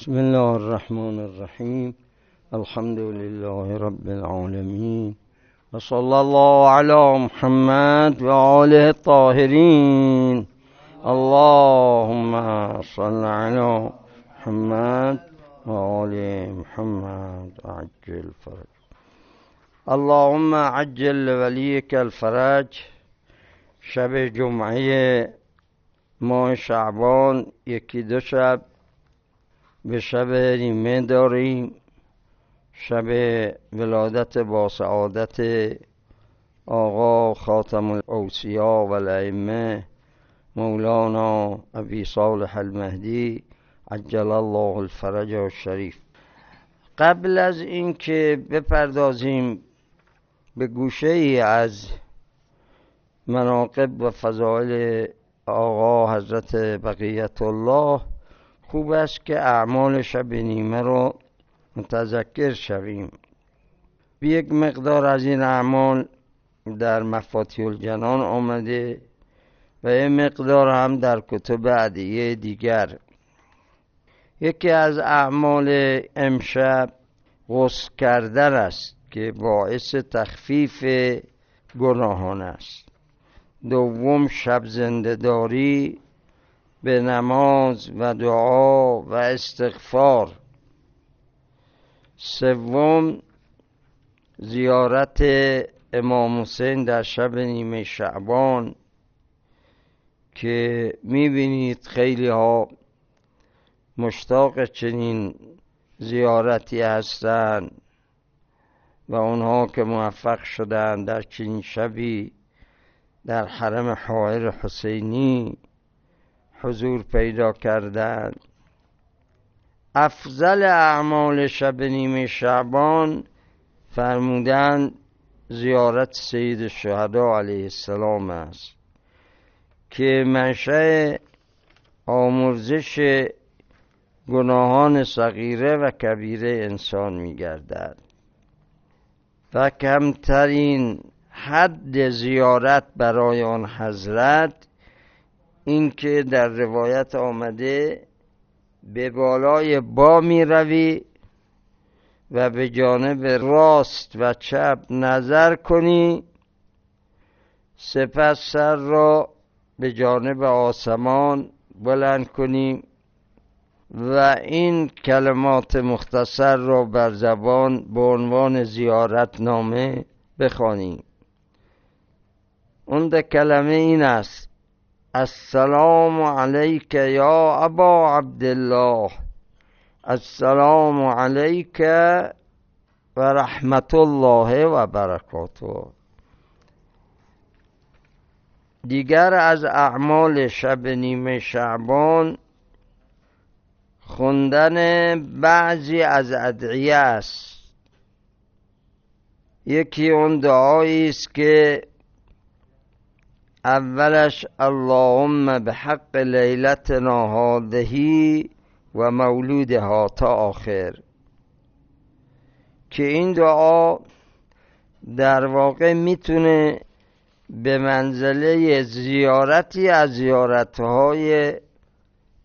بسم الله الرحمن الرحیم. الحمد لله رب العالمین و صلی الله علی محمد و آله الطاهرین. اللهم صل علی محمد و آل محمد عجل فرج. اللهم عجل ولیک الفرج. شب جمعه ماه شعبان یکی دو شب به شب نیمه داریم، شب ولادت با سعادت آقا خاتم الاوصیاء و الائمه مولانا ابی صالح المهدی عجل الله الفرج الشریف. قبل از اینکه بپردازیم به گوشه ای از مناقب و فضائل آقا حضرت بقیت الله، خوب است که اعمال شب نیمه رو متذکر شویم. یک مقدار از این اعمال در مفاتیح الجنان آمده و یک مقدار هم در کتب ادعیه دیگر. یکی از اعمال امشب غسل کردن است که باعث تخفیف گناهان است. دوم، شب زنده‌داری به نماز و دعا و استغفار. سوم، زیارت امام حسین در شب نیمه شعبان که میبینید خیلی ها مشتاق چنین زیارتی هستند و اونها که موفق شدند در چنین شبی در حرم حائر حسینی حضور پیدا کردند. افضل اعمال شب نیمه شعبان فرمودند زیارت سید الشهداء علیه السلام است که منشأ آمرزش گناهان صغیره و کبیره انسان می‌گردد و کمترین حد زیارت برای آن حضرت، این که در روایت آمده به بالای با می روی و به جانب راست و چپ نظر کنی، سپس سر را به جانب آسمان بلند کنی و این کلمات مختصر را بر زبان به عنوان زیارت نامه بخوانی. اون ده کلمه این است: السلام علیک یا ابا عبدالله، السلام علیک و رحمت الله و برکاته. دیگر از اعمال شب نیمه شعبان خوندن بعضی از ادعیه است. یکی اون دعایی است که اولش اللهم بحق لیلتنا هادهی و مولودها تا آخر، که این دعا در واقع میتونه به منزله زیارتی از زیارتهای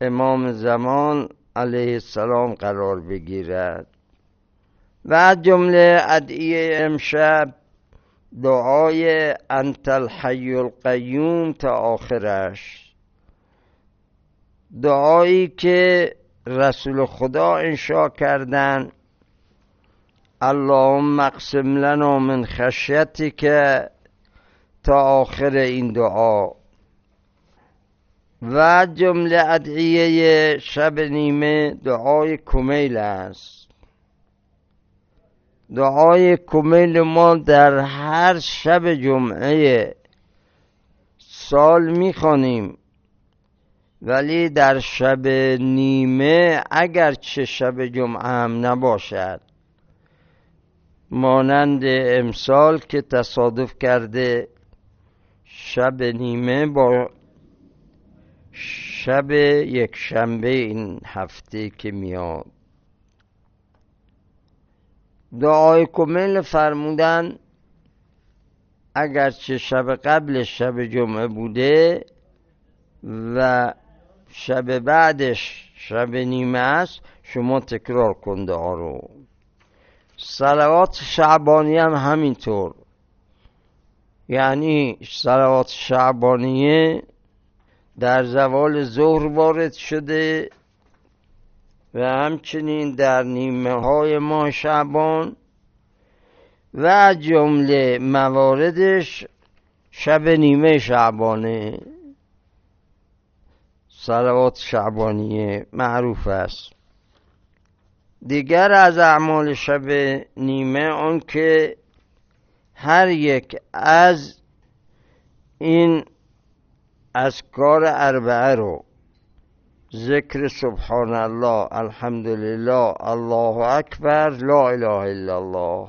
امام زمان علیه السلام قرار بگیرد. و از جمله ادعیه امشب دعای انت الحی القیوم تا آخرش، دعایی که رسول خدا انشاء کردند: اللهم اقسم لنا من خشیتک تا آخر این دعا. و جمله ادعیه شب نیمه دعای کمیل است. دعای کمیل ما در هر شب جمعه سال میخوانیم، ولی در شب نیمه اگرچه شب جمعه هم نباشد، مانند امسال که تصادف کرده شب نیمه با شب یک شنبه این هفته که میاد. دعای کمیل فرمودن اگرچه شب قبل شب جمعه بوده و شب بعدش شب نیمه است، شما تکرار کن دعا رو. صلوات شعبانیه هم همینطور، یعنی صلوات شعبانیه در زوال ظهر وارد شده و همچنین در نیمه های ماه شعبان و جمله مواردش شب نیمه شعبانه. صلوات شعبانیه معروف است. دیگر از اعمال شب نیمه آن که هر یک از این اذکار اربعه رو، ذکر سبحان الله، الحمدلله، الله اکبر، لا اله الا الله،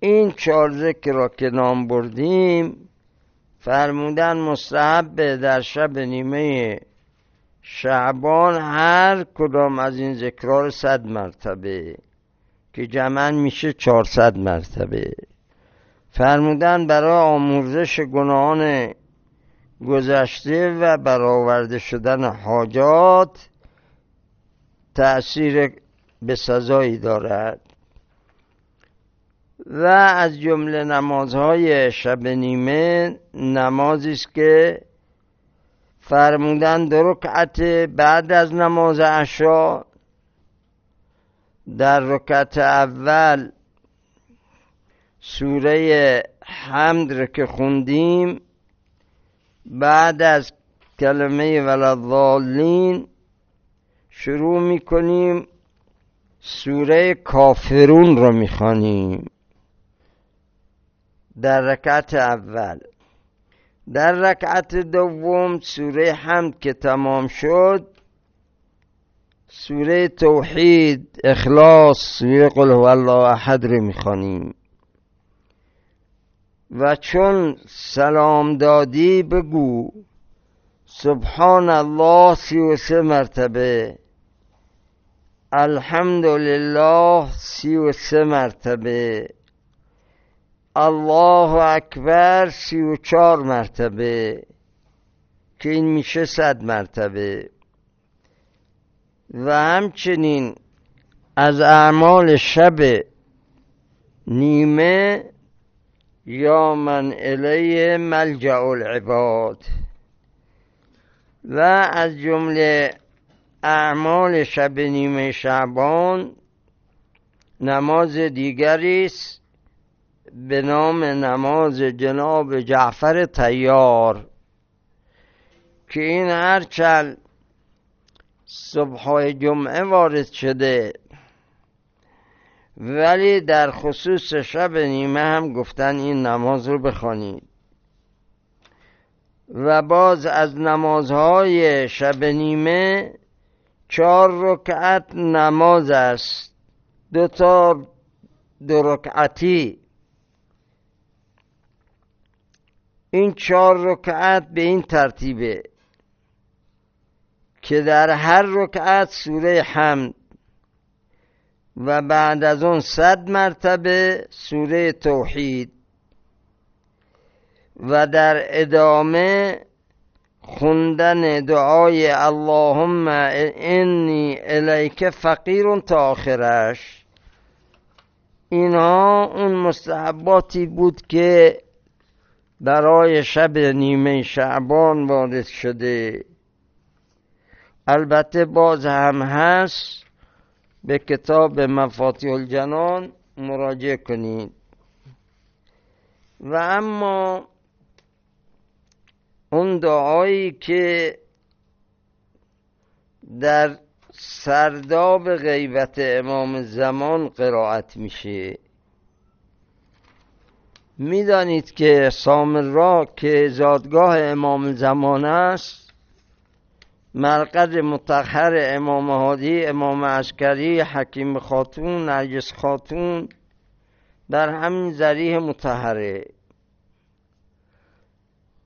این 4 ذکر را که نام بردیم، فرمودن مستحب در شب نیمه شعبان هر کدام از این ذکرار 100 مرتبه که جمعاً میشه 400 مرتبه. فرمودن برای آمرزش گناهان گذشته و برآورده شدن حاجات تأثیر بسزایی دارد. و از جمله نمازهای شب نیمه نمازی است که فرمودن 2 رکعت بعد از نماز عشا، در رکعت اول سوره حمد را که خوندیم، بعد از کلمه وللضالین شروع میکنیم سوره کافرون را میخوانیم در رکعت اول. در رکعت دوم سوره حمد که تمام شد، سوره توحید، اخلاص، سوره قل هو الله احد را میخوانیم. و چون سلام دادی بگو سبحان الله 33 مرتبه، الحمدلله 33 مرتبه، الله اکبر 34 مرتبه که این میشه 100 مرتبه. و همچنین از اعمال شب نیمه یا من الیه ملجأ العباد. و از جمله اعمال شب نیمه شعبان نماز دیگری است به نام نماز جناب جعفر طیار که این هرچند صبح جمعه وارد شده، ولی در خصوص شب نیمه هم گفتن این نماز رو بخوانید. و باز از نمازهای شب نیمه 4 رکعت نماز است، 2 تا 2 رکعتی. این 4 رکعت به این ترتیبه که در هر رکعت سوره حمد و بعد از اون 100 مرتبه سوره توحید و در ادامه خوندن دعای اللهم انی الیک فقیر تا آخرش. اینها اون مستحباتی بود که برای شب نیمه شعبان وارد شده. البته باز هم هست، به کتاب مفاتیح الجنان مراجعه کنید. و اما اون دعایی که در سرداب غیبت امام زمان قرائت میشه، میدانید که سامرا که زادگاه امام زمان است، مرقد مطهر امام هادی، امام عسکری، حکیم خاتون، عیس خاتون در همین ذریح مطهره.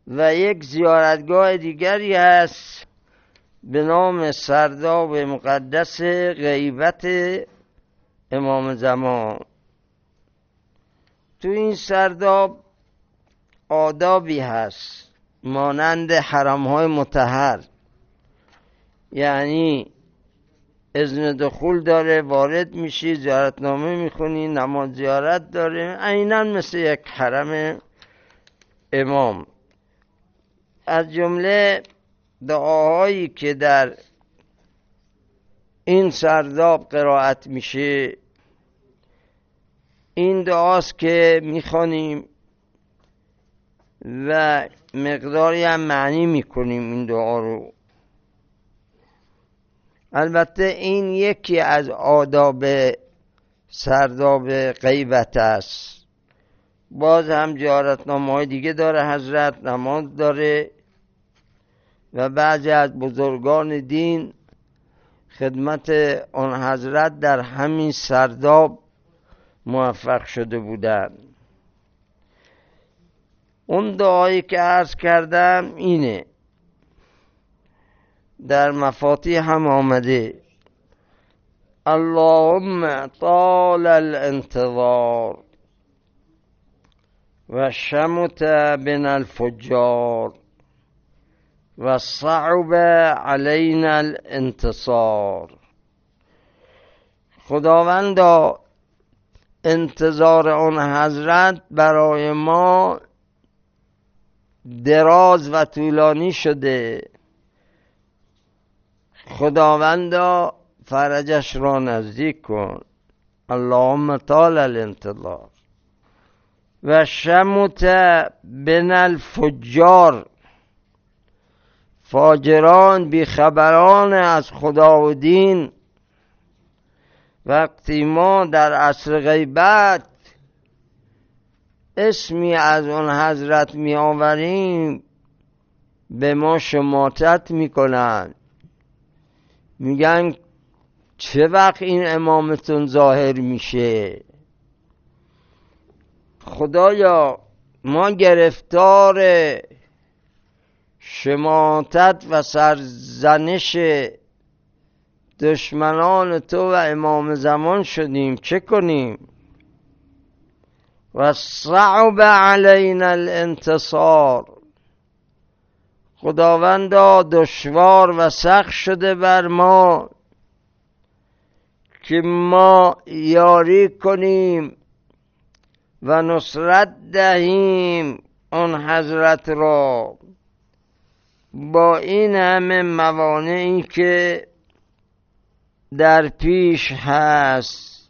و یک زیارتگاه دیگری هست به نام سرداب مقدس غیبت امام زمان. تو این سرداب آدابی هست مانند حرم‌های مطهر یعنی اذن دخول داره، وارد میشی، زیارتنامه میخونی، نماز زیارت داره، عیناً مثل یک حرم امام. از جمله دعاهایی که در این سرداب قرائت میشه این دعاست که میخونیم و مقداری هم معنی میکنیم این دعا رو. البته این یکی از آداب سرداب غیبت است. باز هم زیارتنامه‌های دیگه داره حضرت، نماز داره و بعضی از بزرگان دین خدمت آن حضرت در همین سرداب موفق شده بودند. اون دعایی که عرض کردم اینه، در مفاتیح هم آمده: اللهم طال الانتظار و شمت بن الفجار و صعب علینا الانتصار. خداوندا انتظار آن حضرت برای ما دراز و طولانی شده، خداوندا فرجش را نزدیک کن. اللهم طال الانتظار و شمت بن الفجار. فاجران، بیخبران از خدا و دین، وقتی ما در عصر غیبت اسمی از اون حضرت می آوریم به ما شماتت می کنن، میگن چه وقت این امامتون ظاهر میشه. خدایا ما گرفتار شماتت و سرزنش دشمنان تو و امام زمان شدیم، چه کنیم؟ و صعب علینا الانتصار. خداوندا دشوار و سخت شده بر ما که ما یاری کنیم و نصرت دهیم آن حضرت را با این همه موانعی که در پیش هست.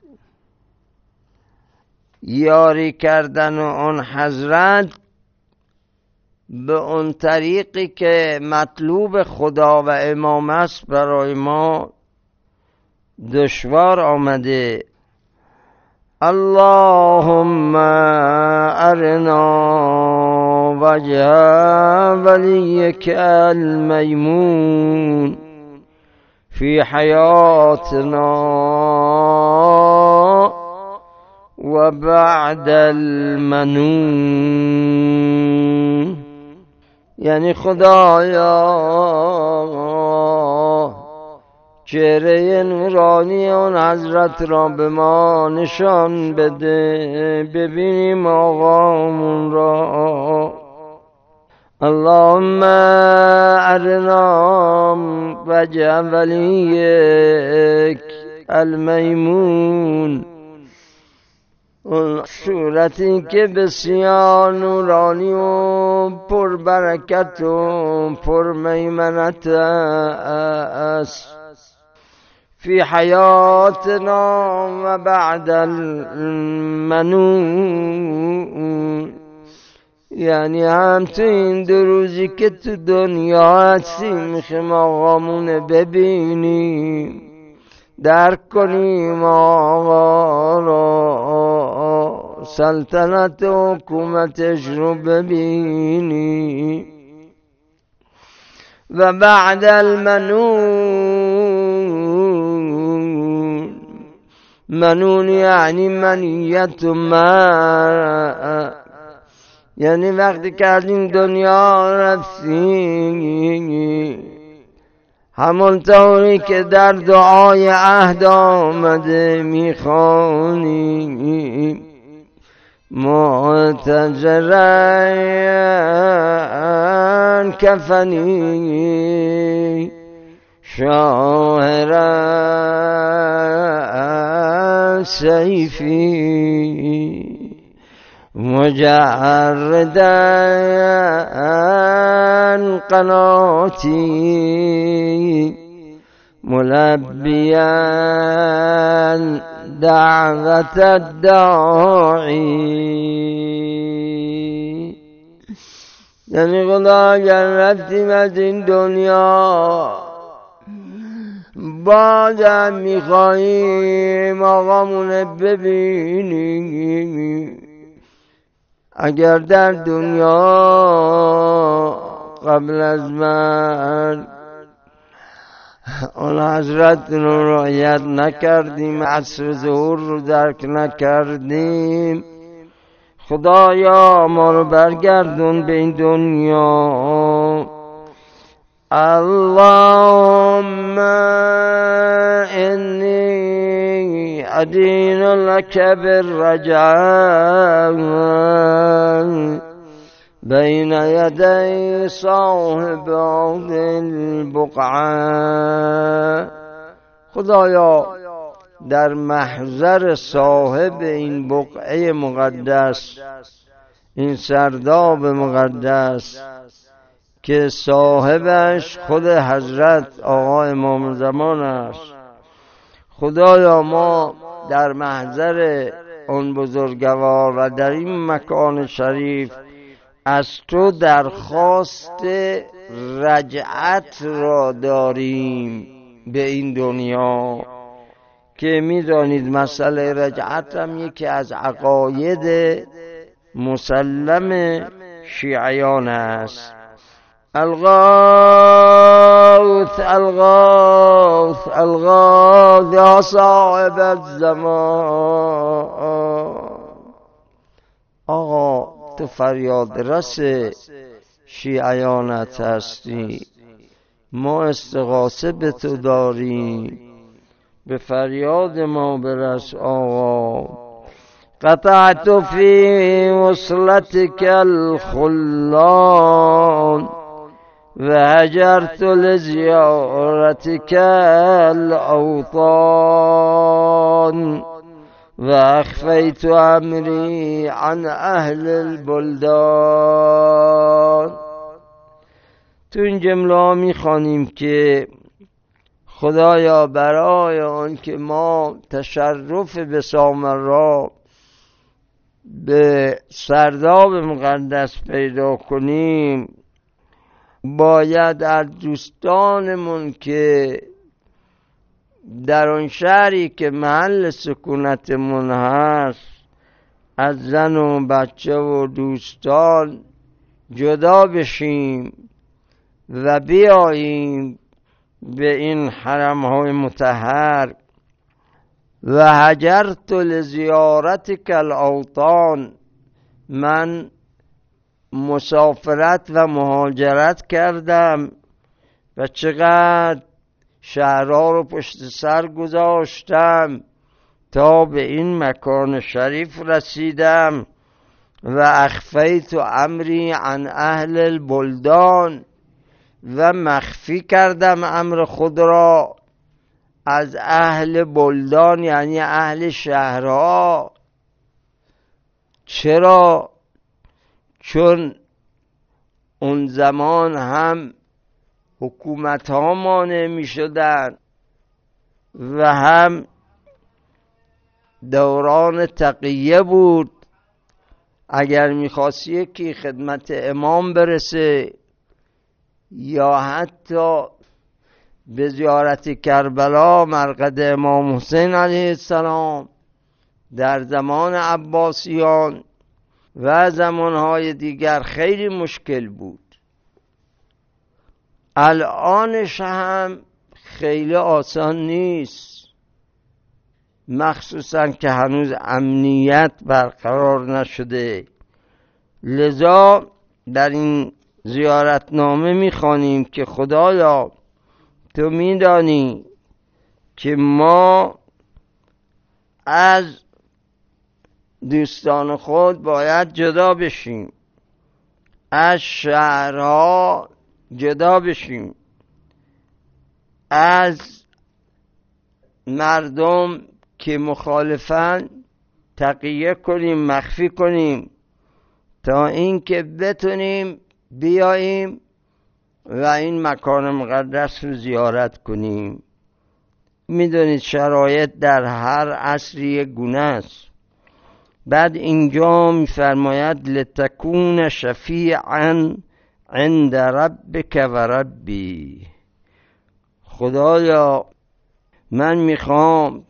یاری کردن آن حضرت به اون طریقی که مطلوب خدا و امام است برای ما دشوار آمده. اللهم ارنا وجه ولیک المیمون فی حیاتنا و بعد المنون. یعنی خدایا چهره نورانی آن حضرت را به ما نشان بده، ببینیم آقامون را. اللهم ارنا وجه ولیک المیمون. اون صورتی که بسیار نورانی و پربرکت و پرمیمنت است. فی حیاتنا و بعد المنون. یعنی هم تو این دو روزی که تو دنیا هستی میخیم آقامونه ببینیم، درک کنیم آقا را، سلطنت و حکومتش رو ببینیم. و بعد المنون، منون یعنی منیت و من، یعنی وقتی که از این دنیا رفتیم همونطوری که در دعای عهد آمده میخوانیم: معتجرا کفنی شاه را سیفی مجردن قناتی ملبیان دعوت الداعی. یعنی خدا اگر رفتیم از این دنیا بازم میخواییم آقامونه ببینیم. اگر در دنیا قبل از من اون حضرت رو رعایت نکردیم، عصر ظهور رو درک نکردیم، خدایا ما رو برگردون به این دنیا. اللهم انی ادین لک بالرجعة بین یدی صاحب البقعة. خدایا در محضر صاحب این بقعه مقدس، این سرداب مقدس که صاحبش خود حضرت آقا امام زمان است، خدایا ما در محضر اون بزرگوار و در این مکان شریف از تو درخواست رجعت را داریم به این دنیا، که می‌دانید مسئله رجعت هم یکی از عقاید مسلم شیعیان است. الغاث الغاث الغاث یا صاحب الزمان. آقا تو فریاد رس شیعیانت هستی، ما استغاثه به تو داریم، به فریاد ما برس آقا. قطعت فی وصلتک الخلان وهجرت لزیارتك الأوطان وأخفيت أمري عن أهل البلدان. تو این جمله میخوانیم که خدایا برای آن که ما تشرف به سامرا به سرداب مقدس پیدا کنیم، باید از دوستانمون که در اون شهری که محل سکونتمون هست از زن و بچه و دوستان جدا بشیم و بیاییم به این حرم های مطهر. و هجرت لزیارتک الاوطان، من مسافرت و مهاجرت کردم و چقدر شهرها رو پشت سر گذاشتم تا به این مکان شریف رسیدم. و اخفیت امری عن اهل البلدان، و مخفی کردم امر خود را از اهل بلدان، یعنی اهل شهرها. چرا؟ چون اون زمان هم حکومت ها مانع می شدن و هم دوران تقیه بود. اگر می خواست یکی خدمت امام برسه یا حتی به زیارت کربلا مرقد امام حسین علیه السلام در زمان عباسیان و زمانهای دیگر خیلی مشکل بود. الانش هم خیلی آسان نیست، مخصوصا که هنوز امنیت برقرار نشده. لذا در این زیارتنامه میخوانیم که خدایا تو میدانی که ما از دوستان خود باید جدا بشیم، از شهرها جدا بشیم، از مردم که مخالفن تقیه کنیم، مخفی کنیم، تا اینکه بتونیم بیاییم و این مکان مقدس رو زیارت کنیم. میدونید شرایط در هر عصری گونه است. بعد اینجا میفرماید لتکون شفیعا عند ربک و ربی، خدایا من میخوام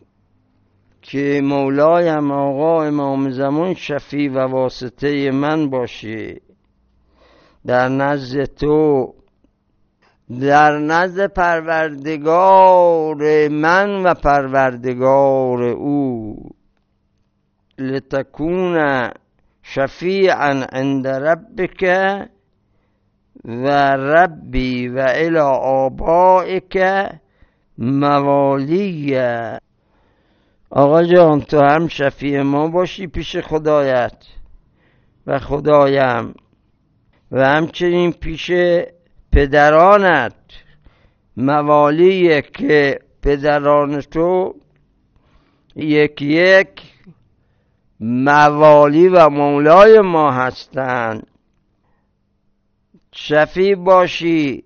که مولایم آقا امام زمان شفیع و واسطه من باشی در نزد تو، در نزد پروردگار من و پروردگار او. لتکون شفیعا عند ربک و ربی و الی آبائک موالیه. آقا جان تو هم شفیع ما باشی پیش خدایت و خدایم و همچنین پیش پدرانت، موالیه که پدران تو یک یک موالی و مولای ما هستند. شفیع باشی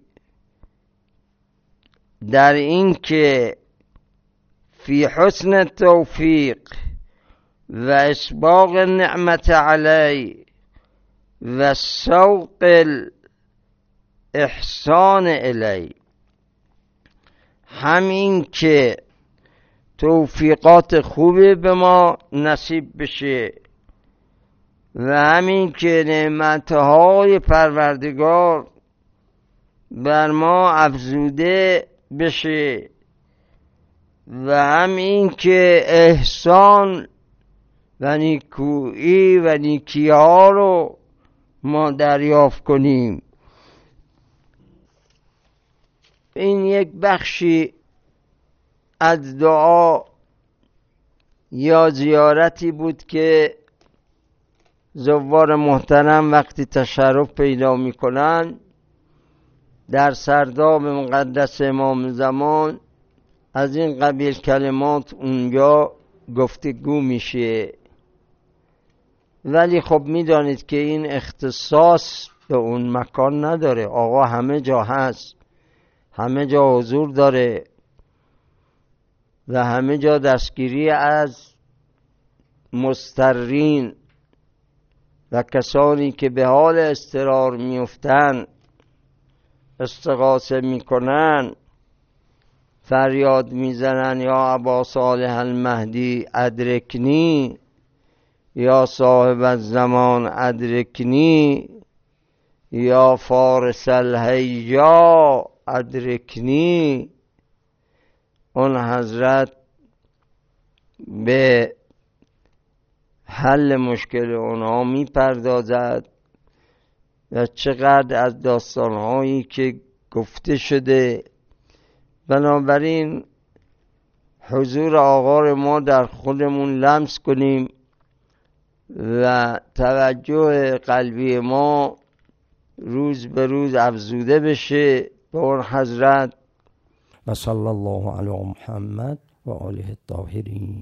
در این که فی حسن توفیق و اسباغ نعمت علی و سوق احسان الی، همین که توفیقات خوبی به ما نصیب بشه و همین که نعمتهای پروردگار بر ما افزوده بشه و همین که احسان و نیکویی و نیکی‌ها رو ما دریافت کنیم. این یک بخشی از دعا یا زیارتی بود که زوار محترم وقتی تشرف پیدا می‌کنند در سرداب مقدس امام زمان از این قبیل کلمات اونجا گفتگو میشه. ولی خب میدانید که این اختصاص به اون مکان نداره، آقا همه جا هست، همه جا حضور داره و همه جا دستگیری از مضطرین و کسانی که به حال اضطرار میفتن، استغاثه میکنن، فریاد میزنن یا ابی صالح المهدی ادرکنی، یا صاحب الزمان ادرکنی، یا فارس الهیجا ادرکنی. اون حضرت به حل مشکل اونها میپردازد و چقدر از داستانهایی که گفته شده. بنابراین حضور آقا رو ما در خودمون لمس کنیم و توجه قلبی ما روز به روز افزوده بشه به اون حضرت. و صلی الله علی محمد و آله الطاهرین.